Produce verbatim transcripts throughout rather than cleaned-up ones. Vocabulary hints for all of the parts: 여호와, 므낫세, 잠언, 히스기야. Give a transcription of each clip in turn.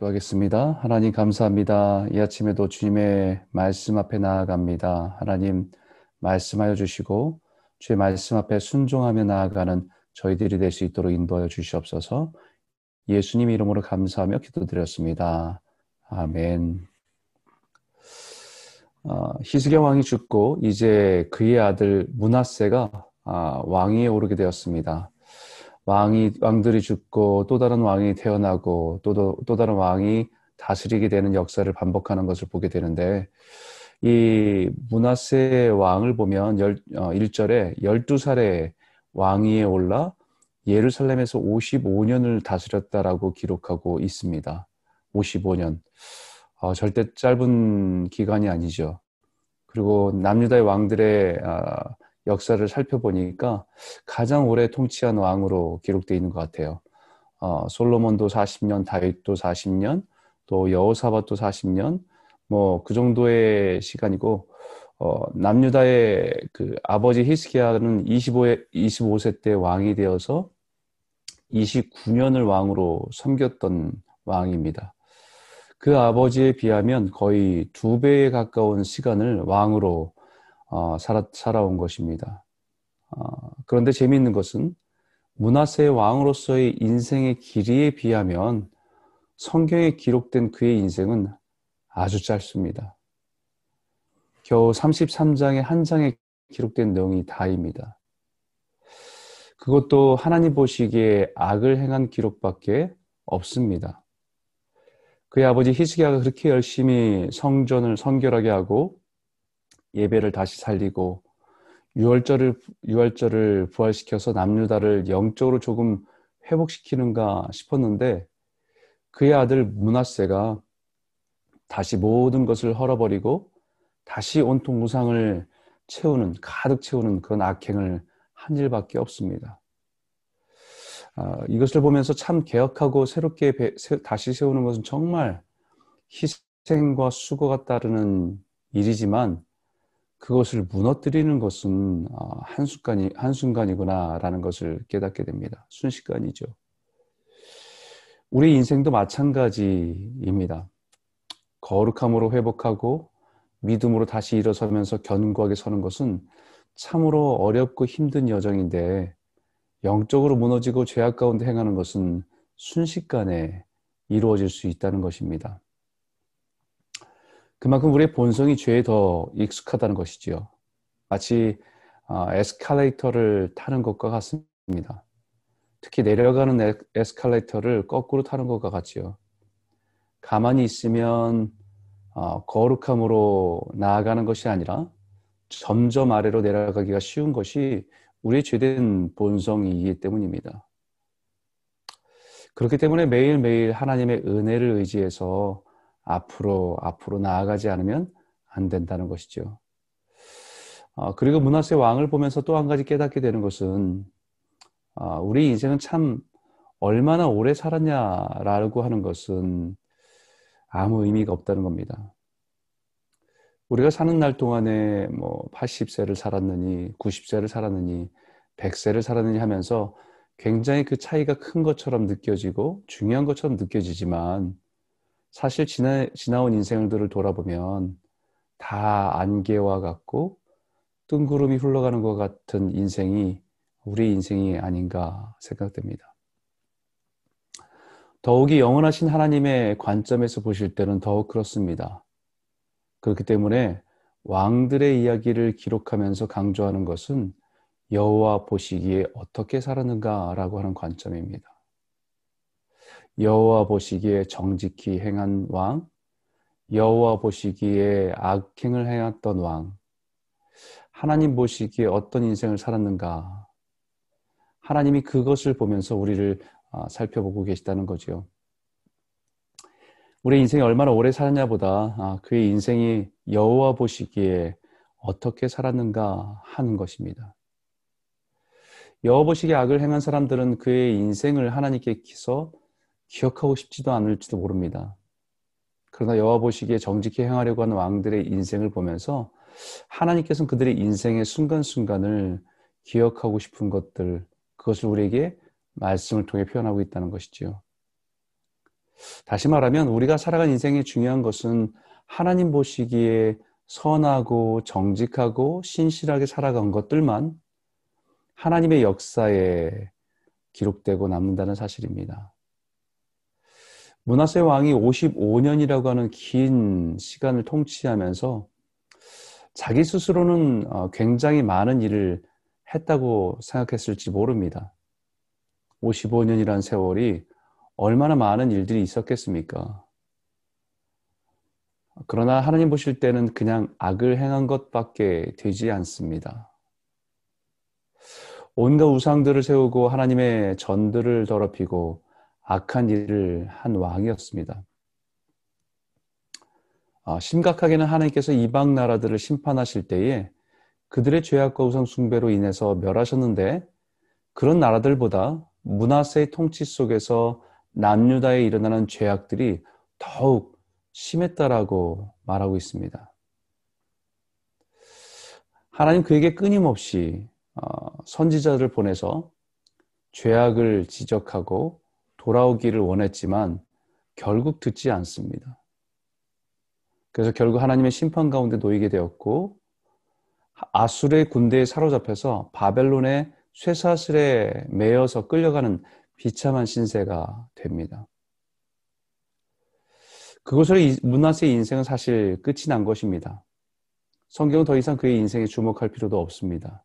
기도하겠습니다. 하나님 감사합니다. 이 아침에도 주님의 말씀 앞에 나아갑니다. 하나님 말씀하여 주시고 주의 말씀 앞에 순종하며 나아가는 저희들이 될 수 있도록 인도하여 주시옵소서. 예수님 이름으로 감사하며 기도드렸습니다. 아멘. 히스기야 왕이 죽고 이제 그의 아들 므낫세가 왕위에 오르게 되었습니다. 왕이, 왕들이 죽고 또 다른 왕이 태어나고 또, 또 다른 왕이 다스리게 되는 역사를 반복하는 것을 보게 되는데, 이 므낫세 왕을 보면 일 절에 열두 살에 왕위에 올라 예루살렘에서 오십오 년을 다스렸다라고 기록하고 있습니다. 오십오 년. 어, 절대 짧은 기간이 아니죠. 그리고 남유다의 왕들의 어, 역사를 살펴보니까 가장 오래 통치한 왕으로 기록되어 있는 것 같아요. 어, 솔로몬도 사십 년, 다윗도 사십 년, 또 여호사밧도 사십 년, 뭐 그 정도의 시간이고, 어, 남유다의 그 아버지 히스기야는 이십오 세 때 왕이 되어서 이십구 년을 왕으로 섬겼던 왕입니다. 그 아버지에 비하면 거의 두 배에 가까운 시간을 왕으로 어, 살아, 살아온 것입니다. 어, 그런데 재미있는 것은 므낫세 왕으로서의 인생의 길이에 비하면 성경에 기록된 그의 인생은 아주 짧습니다. 겨우 삼십삼 장의 한 장에 기록된 내용이 다입니다. 그것도 하나님 보시기에 악을 행한 기록밖에 없습니다. 그의 아버지 히스기야가 그렇게 열심히 성전을 성결하게 하고 예배를 다시 살리고 유월절을, 유월절을 부활시켜서 남유다를 영적으로 조금 회복시키는가 싶었는데, 그의 아들 므낫세가 다시 모든 것을 헐어버리고 다시 온통 우상을 채우는, 가득 채우는 그런 악행을 한 일밖에 없습니다. 아, 이것을 보면서 참 개혁하고 새롭게 배, 세, 다시 세우는 것은 정말 희생과 수고가 따르는 일이지만, 그것을 무너뜨리는 것은 한순간이, 한순간이구나라는 것을 깨닫게 됩니다. 순식간이죠. 우리 인생도 마찬가지입니다. 거룩함으로 회복하고 믿음으로 다시 일어서면서 견고하게 서는 것은 참으로 어렵고 힘든 여정인데, 영적으로 무너지고 죄악 가운데 행하는 것은 순식간에 이루어질 수 있다는 것입니다. 그만큼 우리의 본성이 죄에 더 익숙하다는 것이지요. 마치 에스컬레이터를 타는 것과 같습니다. 특히 내려가는 에스컬레이터를 거꾸로 타는 것과 같지요. 가만히 있으면 거룩함으로 나아가는 것이 아니라 점점 아래로 내려가기가 쉬운 것이 우리의 죄된 본성이기 때문입니다. 그렇기 때문에 매일매일 하나님의 은혜를 의지해서 앞으로 앞으로 나아가지 않으면 안 된다는 것이죠. 어, 그리고 므낫세 왕을 보면서 또 한 가지 깨닫게 되는 것은, 어, 우리 인생은 참 얼마나 오래 살았냐라고 하는 것은 아무 의미가 없다는 겁니다. 우리가 사는 날 동안에 뭐 팔십 세를 살았느니 구십 세를 살았느니 백 세를 살았느니 하면서 굉장히 그 차이가 큰 것처럼 느껴지고 중요한 것처럼 느껴지지만, 사실 지나, 지나온 인생들을 돌아보면 다 안개와 같고 뜬구름이 흘러가는 것 같은 인생이 우리 인생이 아닌가 생각됩니다. 더욱이 영원하신 하나님의 관점에서 보실 때는 더욱 그렇습니다. 그렇기 때문에 왕들의 이야기를 기록하면서 강조하는 것은 여호와 보시기에 어떻게 살았는가라고 하는 관점입니다. 여호와 보시기에 정직히 행한 왕, 여호와 보시기에 악행을 행했던 왕, 하나님 보시기에 어떤 인생을 살았는가. 하나님이 그것을 보면서 우리를 살펴보고 계시다는 거죠. 우리 인생이 얼마나 오래 살았냐보다 그의 인생이 여호와 보시기에 어떻게 살았는가 하는 것입니다. 여호와 보시기에 악을 행한 사람들은 그의 인생을 하나님께서 기억하고 싶지도 않을지도 모릅니다. 그러나 여호와 보시기에 정직히 행하려고 하는 왕들의 인생을 보면서 하나님께서는 그들의 인생의 순간순간을 기억하고 싶은 것들, 그것을 우리에게 말씀을 통해 표현하고 있다는 것이지요. 다시 말하면 우리가 살아가는 인생의 중요한 것은 하나님 보시기에 선하고 정직하고 신실하게 살아간 것들만 하나님의 역사에 기록되고 남는다는 사실입니다. 므낫세 왕이 오십오 년이라고 하는 긴 시간을 통치하면서 자기 스스로는 굉장히 많은 일을 했다고 생각했을지 모릅니다. 오십오 년이라는 세월이 얼마나 많은 일들이 있었겠습니까? 그러나 하나님 보실 때는 그냥 악을 행한 것밖에 되지 않습니다. 온갖 우상들을 세우고 하나님의 전들을 더럽히고 악한 일을 한 왕이었습니다. 심각하게는 하나님께서 이방 나라들을 심판하실 때에 그들의 죄악과 우상 숭배로 인해서 멸하셨는데, 그런 나라들보다 므낫세의 통치 속에서 남유다에 일어나는 죄악들이 더욱 심했다라고 말하고 있습니다. 하나님 그에게 끊임없이 선지자들을 보내서 죄악을 지적하고 돌아오기를 원했지만 결국 듣지 않습니다. 그래서 결국 하나님의 심판 가운데 놓이게 되었고, 아수르의 군대에 사로잡혀서 바벨론의 쇠사슬에 매여서 끌려가는 비참한 신세가 됩니다. 그것으로 므낫세의 인생은 사실 끝이 난 것입니다. 성경은 더 이상 그의 인생에 주목할 필요도 없습니다.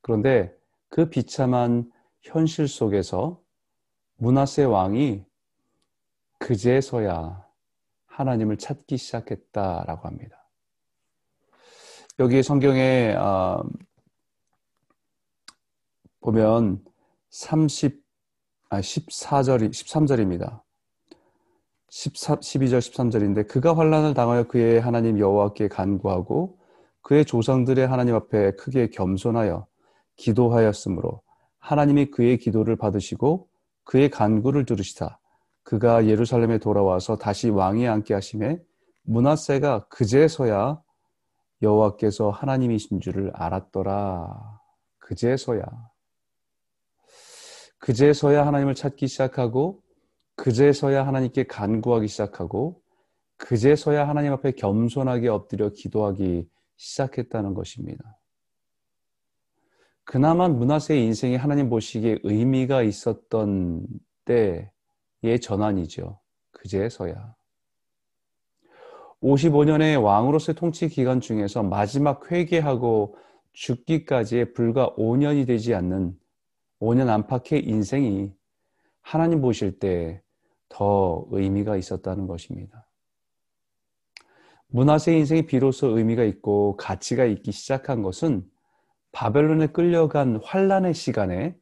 그런데 그 비참한 현실 속에서 므낫세 왕이 그제서야 하나님을 찾기 시작했다라고 합니다. 여기 성경에 어, 보면 삼십, 아, 십사 절이, 십삼 절입니다. 십이 절 십삼 절인데 그가 환난을 당하여 그의 하나님 여호와께 간구하고 그의 조상들의 하나님 앞에 크게 겸손하여 기도하였으므로 하나님이 그의 기도를 받으시고 그의 간구를 들으시다. 그가 예루살렘에 돌아와서 다시 왕이 앉게 하심에 므낫세가 그제서야 여호와께서 하나님이신 줄을 알았더라. 그제서야. 그제서야 하나님을 찾기 시작하고, 그제서야 하나님께 간구하기 시작하고, 그제서야 하나님 앞에 겸손하게 엎드려 기도하기 시작했다는 것입니다. 그나마 므낫세의 인생이 하나님 보시기에 의미가 있었던 때의 전환이죠. 그제서야. 오십오 년의 왕으로서의 통치 기간 중에서 마지막 회개하고 죽기까지의 불과 오 년이 되지 않는 오 년 안팎의 인생이 하나님 보실 때 더 의미가 있었다는 것입니다. 므낫세의 인생이 비로소 의미가 있고 가치가 있기 시작한 것은 바벨론에 끌려간 환난의 시간에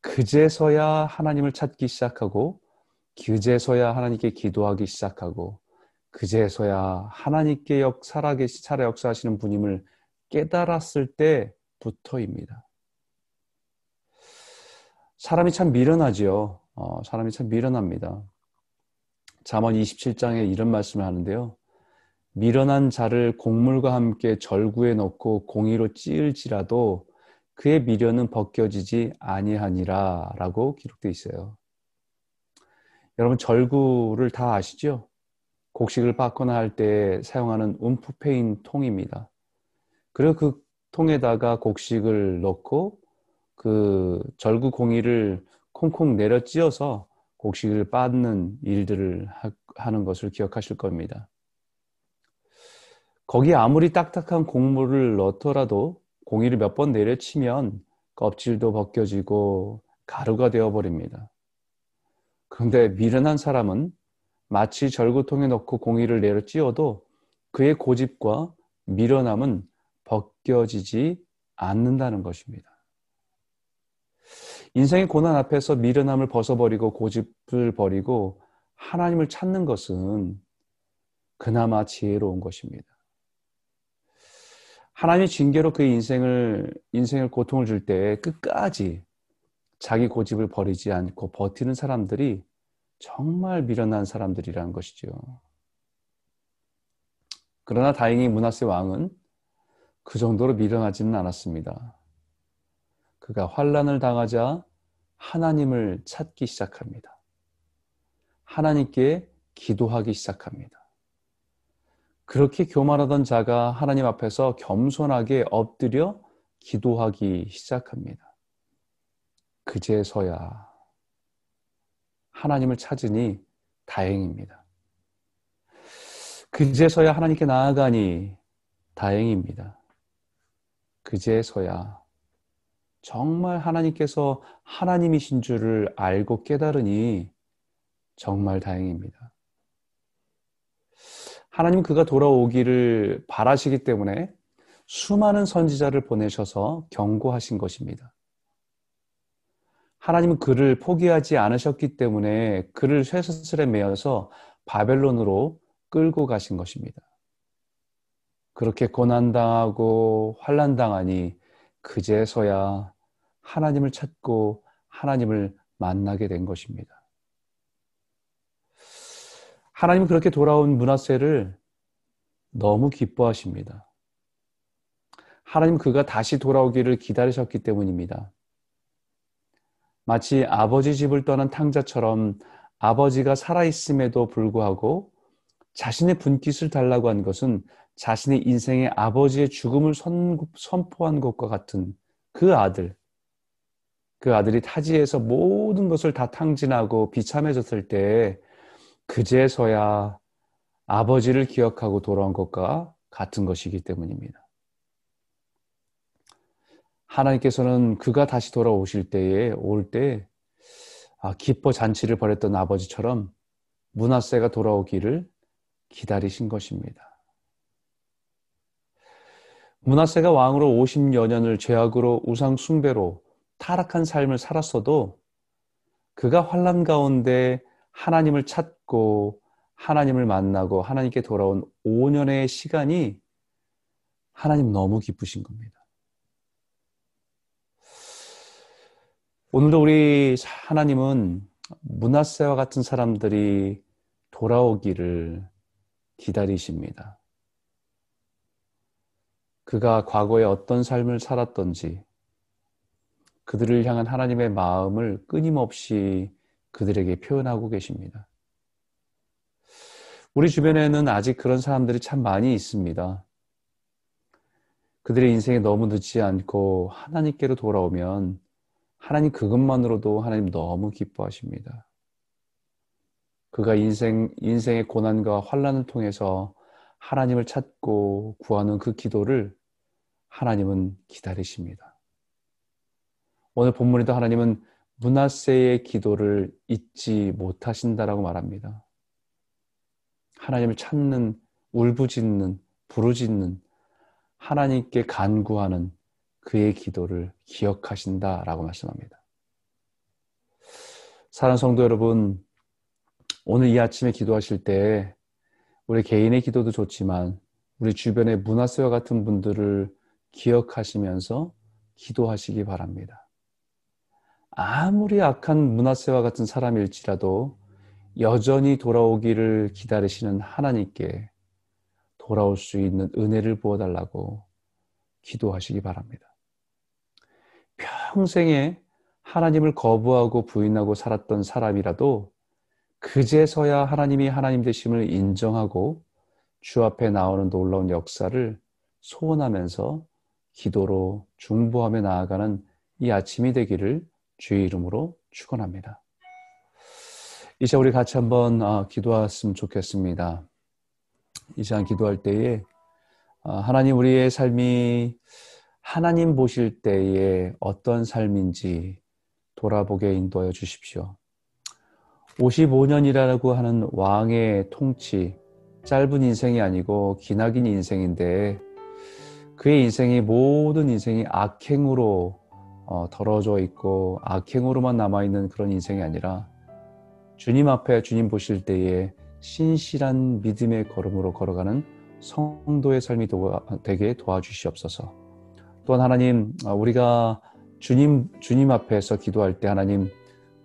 그제서야 하나님을 찾기 시작하고, 그제서야 하나님께 기도하기 시작하고, 그제서야 하나님께 역, 살아계시, 살아 역사하시는 분임을 깨달았을 때부터입니다. 사람이 참 미련하지요. 어, 사람이 참 미련합니다. 잠언 이십칠 장에 이런 말씀을 하는데요. 미련한 자를 곡물과 함께 절구에 넣고 공의로 찌을지라도 그의 미련은 벗겨지지 아니하니라 라고 기록되어 있어요. 여러분, 절구를 다 아시죠? 곡식을 빻거나 할 때 사용하는 움푹 패인 통입니다. 그리고 그 통에다가 곡식을 넣고 그 절구 공의를 콩콩 내려 찧어서 곡식을 빻는 일들을 하는 것을 기억하실 겁니다. 거기에 아무리 딱딱한 곡물을 넣더라도 공의를 몇 번 내려치면 껍질도 벗겨지고 가루가 되어버립니다. 그런데 미련한 사람은 마치 절구통에 넣고 공의를 내려찌어도 그의 고집과 미련함은 벗겨지지 않는다는 것입니다. 인생의 고난 앞에서 미련함을 벗어버리고 고집을 버리고 하나님을 찾는 것은 그나마 지혜로운 것입니다. 하나님이 징계로 그의 인생을, 인생을 고통을 줄 때 끝까지 자기 고집을 버리지 않고 버티는 사람들이 정말 미련한 사람들이라는 것이죠. 그러나 다행히 므낫세 왕은 그 정도로 미련하지는 않았습니다. 그가 환난을 당하자 하나님을 찾기 시작합니다. 하나님께 기도하기 시작합니다. 그렇게 교만하던 자가 하나님 앞에서 겸손하게 엎드려 기도하기 시작합니다. 그제서야 하나님을 찾으니 다행입니다. 그제서야 하나님께 나아가니 다행입니다. 그제서야 정말 하나님께서 하나님이신 줄을 알고 깨달으니 정말 다행입니다. 하나님 그가 돌아오기를 바라시기 때문에 수많은 선지자를 보내셔서 경고하신 것입니다. 하나님은 그를 포기하지 않으셨기 때문에 그를 쇠사슬에 매어서 바벨론으로 끌고 가신 것입니다. 그렇게 고난당하고 환난당하니 그제서야 하나님을 찾고 하나님을 만나게 된 것입니다. 하나님은 그렇게 돌아온 므낫세를 너무 기뻐하십니다. 하나님은 그가 다시 돌아오기를 기다리셨기 때문입니다. 마치 아버지 집을 떠난 탕자처럼 아버지가 살아있음에도 불구하고 자신의 분깃을 달라고 한 것은 자신의 인생의 아버지의 죽음을 선포한 것과 같은 그 아들, 그 아들이 타지에서 모든 것을 다 탕진하고 비참해졌을 때 그제서야 아버지를 기억하고 돌아온 것과 같은 것이기 때문입니다. 하나님께서는 그가 다시 돌아오실 때에 올 때 아, 기뻐 잔치를 벌였던 아버지처럼 므낫세가 돌아오기를 기다리신 것입니다. 므낫세가 왕으로 오십여 년을 죄악으로 우상 숭배로 타락한 삶을 살았어도 그가 환난 가운데 하나님을 찾고 하나님을 만나고 하나님께 돌아온 오 년의 시간이 하나님 너무 기쁘신 겁니다. 오늘도 우리 하나님은 므낫세와 같은 사람들이 돌아오기를 기다리십니다. 그가 과거에 어떤 삶을 살았던지 그들을 향한 하나님의 마음을 끊임없이 그들에게 표현하고 계십니다. 우리 주변에는 아직 그런 사람들이 참 많이 있습니다. 그들의 인생이 너무 늦지 않고 하나님께로 돌아오면 하나님 그것만으로도 하나님 너무 기뻐하십니다. 그가 인생, 인생의 고난과 환난을 통해서 하나님을 찾고 구하는 그 기도를 하나님은 기다리십니다. 오늘 본문에도 하나님은 므낫세의 기도를 잊지 못하신다라고 말합니다. 하나님을 찾는, 울부짖는, 부르짖는, 하나님께 간구하는 그의 기도를 기억하신다라고 말씀합니다. 사랑하는 성도 여러분, 오늘 이 아침에 기도하실 때 우리 개인의 기도도 좋지만 우리 주변의 므낫세와 같은 분들을 기억하시면서 기도하시기 바랍니다. 아무리 악한 므낫세와 같은 사람일지라도 여전히 돌아오기를 기다리시는 하나님께 돌아올 수 있는 은혜를 부어달라고 기도하시기 바랍니다. 평생에 하나님을 거부하고 부인하고 살았던 사람이라도 그제서야 하나님이 하나님 되심을 인정하고 주 앞에 나오는 놀라운 역사를 소원하면서 기도로 중보하며 나아가는 이 아침이 되기를 주의 이름으로 축원합니다. 이제 우리 같이 한번 기도했으면 좋겠습니다. 이 시간 기도할 때에 하나님 우리의 삶이 하나님 보실 때에 어떤 삶인지 돌아보게 인도하여 주십시오. 오십오 년이라고 하는 왕의 통치, 짧은 인생이 아니고 기나긴 인생인데 그의 인생이 모든 인생이 악행으로 덜어져 있고 악행으로만 남아있는 그런 인생이 아니라 주님 앞에 주님 보실 때에 신실한 믿음의 걸음으로 걸어가는 성도의 삶이 되게 도와주시옵소서. 또한 하나님 우리가 주님, 주님 앞에서 기도할 때 하나님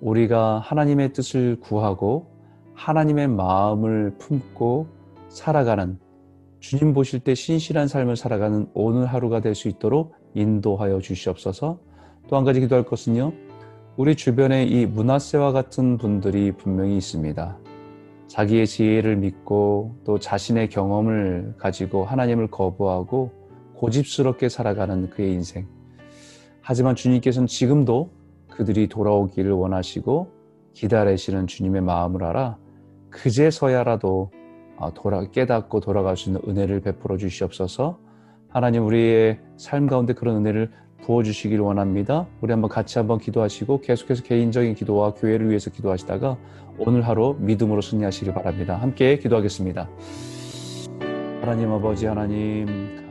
우리가 하나님의 뜻을 구하고 하나님의 마음을 품고 살아가는 주님 보실 때 신실한 삶을 살아가는 오늘 하루가 될 수 있도록 인도하여 주시옵소서. 또 한 가지 기도할 것은요. 우리 주변에 이 므낫세와 같은 분들이 분명히 있습니다. 자기의 지혜를 믿고 또 자신의 경험을 가지고 하나님을 거부하고 고집스럽게 살아가는 그의 인생. 하지만 주님께서는 지금도 그들이 돌아오기를 원하시고 기다리시는 주님의 마음을 알아 그제서야라도 돌아, 깨닫고 돌아갈 수 있는 은혜를 베풀어 주시옵소서. 하나님, 우리의 삶 가운데 그런 은혜를 부어주시길 원합니다. 우리 한번 같이 한번 기도하시고 계속해서 개인적인 기도와 교회를 위해서 기도하시다가 오늘 하루 믿음으로 승리하시길 바랍니다. 함께 기도하겠습니다. 하나님 아버지, 하나님